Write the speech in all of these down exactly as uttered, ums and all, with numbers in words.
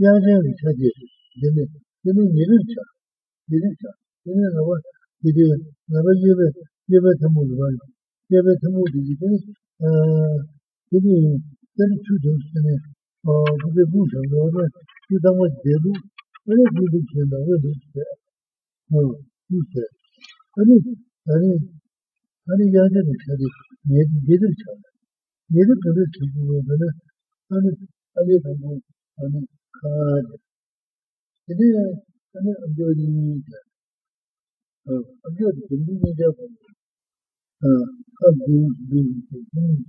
야생의 차지, 얘네, 얘네 얘를 차, 얘를 차, 얘네 나와, 얘네 나와 예배 예배 담보를 봐, 예배 담보들이 어, 얘네 얘네 추정스네, 어, 그게 무슨가, 그 담보 대도, 얘네 얘들 된다, 얘들 돼, 어, 이제, 아니, 아니, 아니 야생의 차지, 얘들 얘들 차, 얘들 그래 주고 그러나, 아니, 아니 담보, 아니 कार इधर अने अंजोरी हाँ अंजोरी जल्दी में जा पाएंगे हाँ अब दूध दूध दूध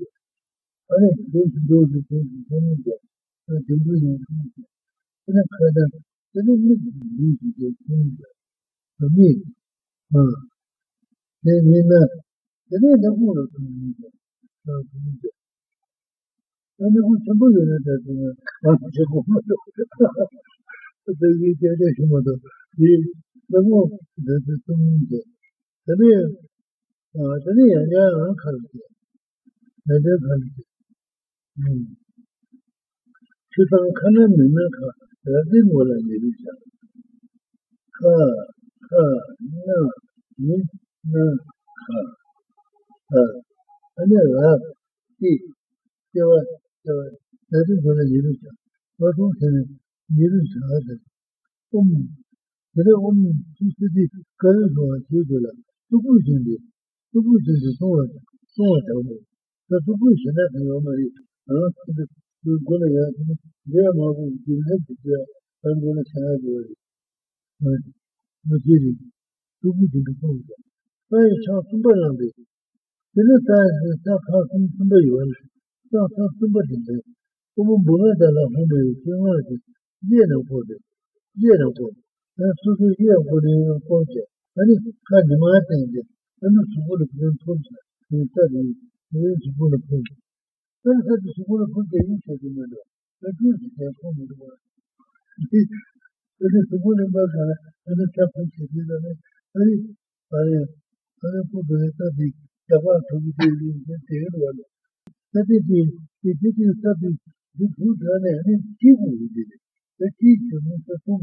अने दूध दूध दूध दूध हाँ जल्दी में अने खाना अने में दूध दूध दूध अम्मी हाँ ये ये ना अने नमूना दूध हाँ दूध अने वो चंबो जाने जाते हैं आप चंबो मत तो ये तेरे शुमद ये नमो देते तुम मुझे तेरे आ तेरे यहाँ यहाँ खाते हैं यहाँ खाते हैं चुतान खाने में ना खा राती मोला ये भी चाह खा खा ना ये ना खा खा अने रात की तेवा 나도 전에 일을 자. 나도 전에 일을 자하다. 옴. 그래 옴. 진짜지. 그런 거 지도라. 누구 진데. 누구 진데 소화. 소화도. 나 누구 진데 내가 말이. 어? 근데 그 거는 야. 내가 뭐고 진행해 줄게. 난 거는 잘 줘야 돼. 어. 뭐지? 누구 진데 소화. 빨리 저 숨발한데. 근데 다 다가 숨도 요한. 다 숨발인데. वो बोला था ना हम ये वाला ये ना बोले ये ना बोले ना सुसु ये बोले ना बोले यानी का जमात है ना सुबह को फोन करता है वो सुबह को फोन करता है तो सुबह को फोन करने से मैं फिर से फोन करता है सुबह को बता मैंने क्या फोन किया है अरे अरे अरे को देता थी दवा थोड़ी देर देर वाला तभी भी इतनी तभी 그 부분에 아니 기분이 되네. 그 기분은 조금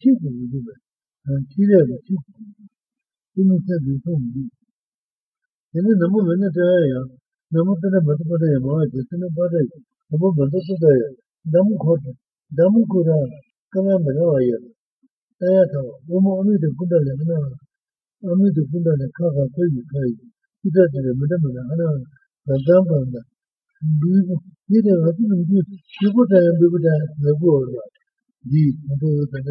기분이 되네. 한 기분이 기분. 기분이 되는. 얘는 너무 맨날 돼요. 너무 때문에 버터버터에 뭐 됐으면 버려. 너무 버터서도요. 너무 거. 너무 거라. 그냥 버려요. 그래서 너무 오늘도 군다려나. 오늘도 군다려 가가 거기 가야지. 이제는 뭐든 하나 간단한다. 비고 얘네 가지고 이제 비고다 비고다 비고다 이 모두들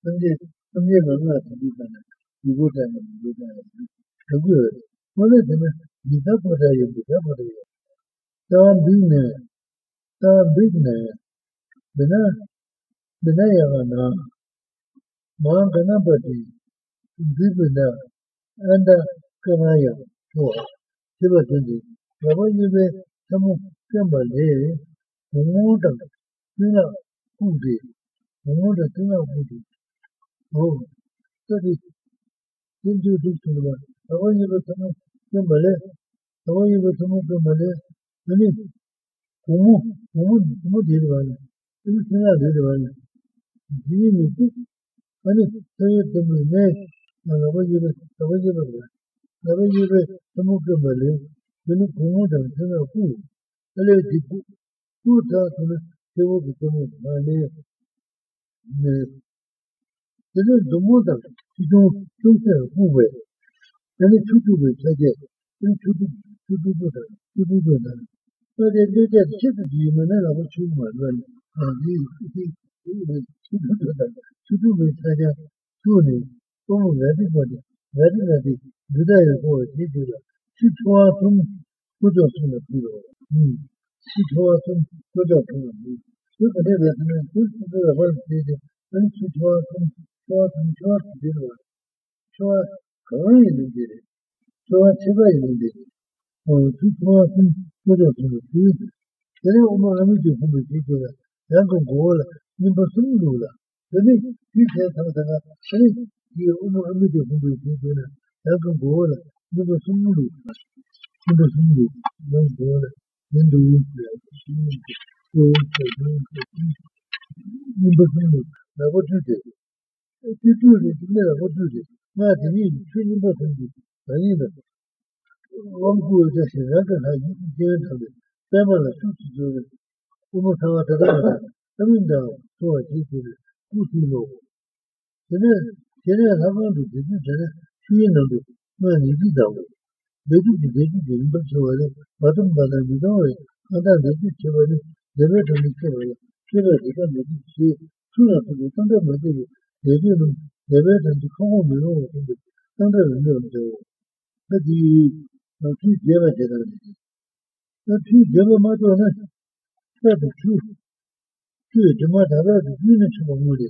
근데 근데 뭔가 비고다 비고다 비고다 그거 뭐냐면 이다 보다야 이다 보다야 다 비네 다 비네 내가 내가 야나 뭐 내가 버티 비고다 안다 그만이야 뭐 그거든지 내가 이제 뭐 그만해. 뭐다. 내가 우리 뭐다 내가 우리. 어. 저기 진주 두스는 뭐. 저번에도 좀 그만해. 저번에도 좀 그만해. 아니. 고모 고모 고모 되는 거야. 이거 내가 되는 거야. 지금 이거 아니 저기 때문에 저번에도 저번에도 저번에도 좀 그만해. 저는 공원에 들어가고 알레 듣고 또다는 제목이 좀 많이 네 저는 도모다 지금 좀세요 후에 저는 추추를 찾게 저는 추추 추추보다 추추보다 그래서 이제 지금 이면은 아무 추추만 아니 이게 이게 추추보다 추추를 찾아 추는 너무 내리거든 내리거든 유다이고 지주라 시초와 좀 고조선을 빌어요. 시초와 좀 고조선을 빌어요. 그래서 내가 그냥 그렇게 해서 anche la voce e più tu di la voce ma di lì c'è un po' di ma io non può essere anche la gente per la successione uno stava da da mi da tu a dire così lo se ne se ne la mano di tu se ne ci non do ma ni di da vedo di di di un po' sole ma tu ma da di noi ma da di ci vuole deve tornare che lo dica di tu la puoi tanto ma devi devi devi tanto come lo devi tanto lo devi quindi ma tu deve deve ma tu deve ma tu non sai tu tu ti ma da da tu non ci vuole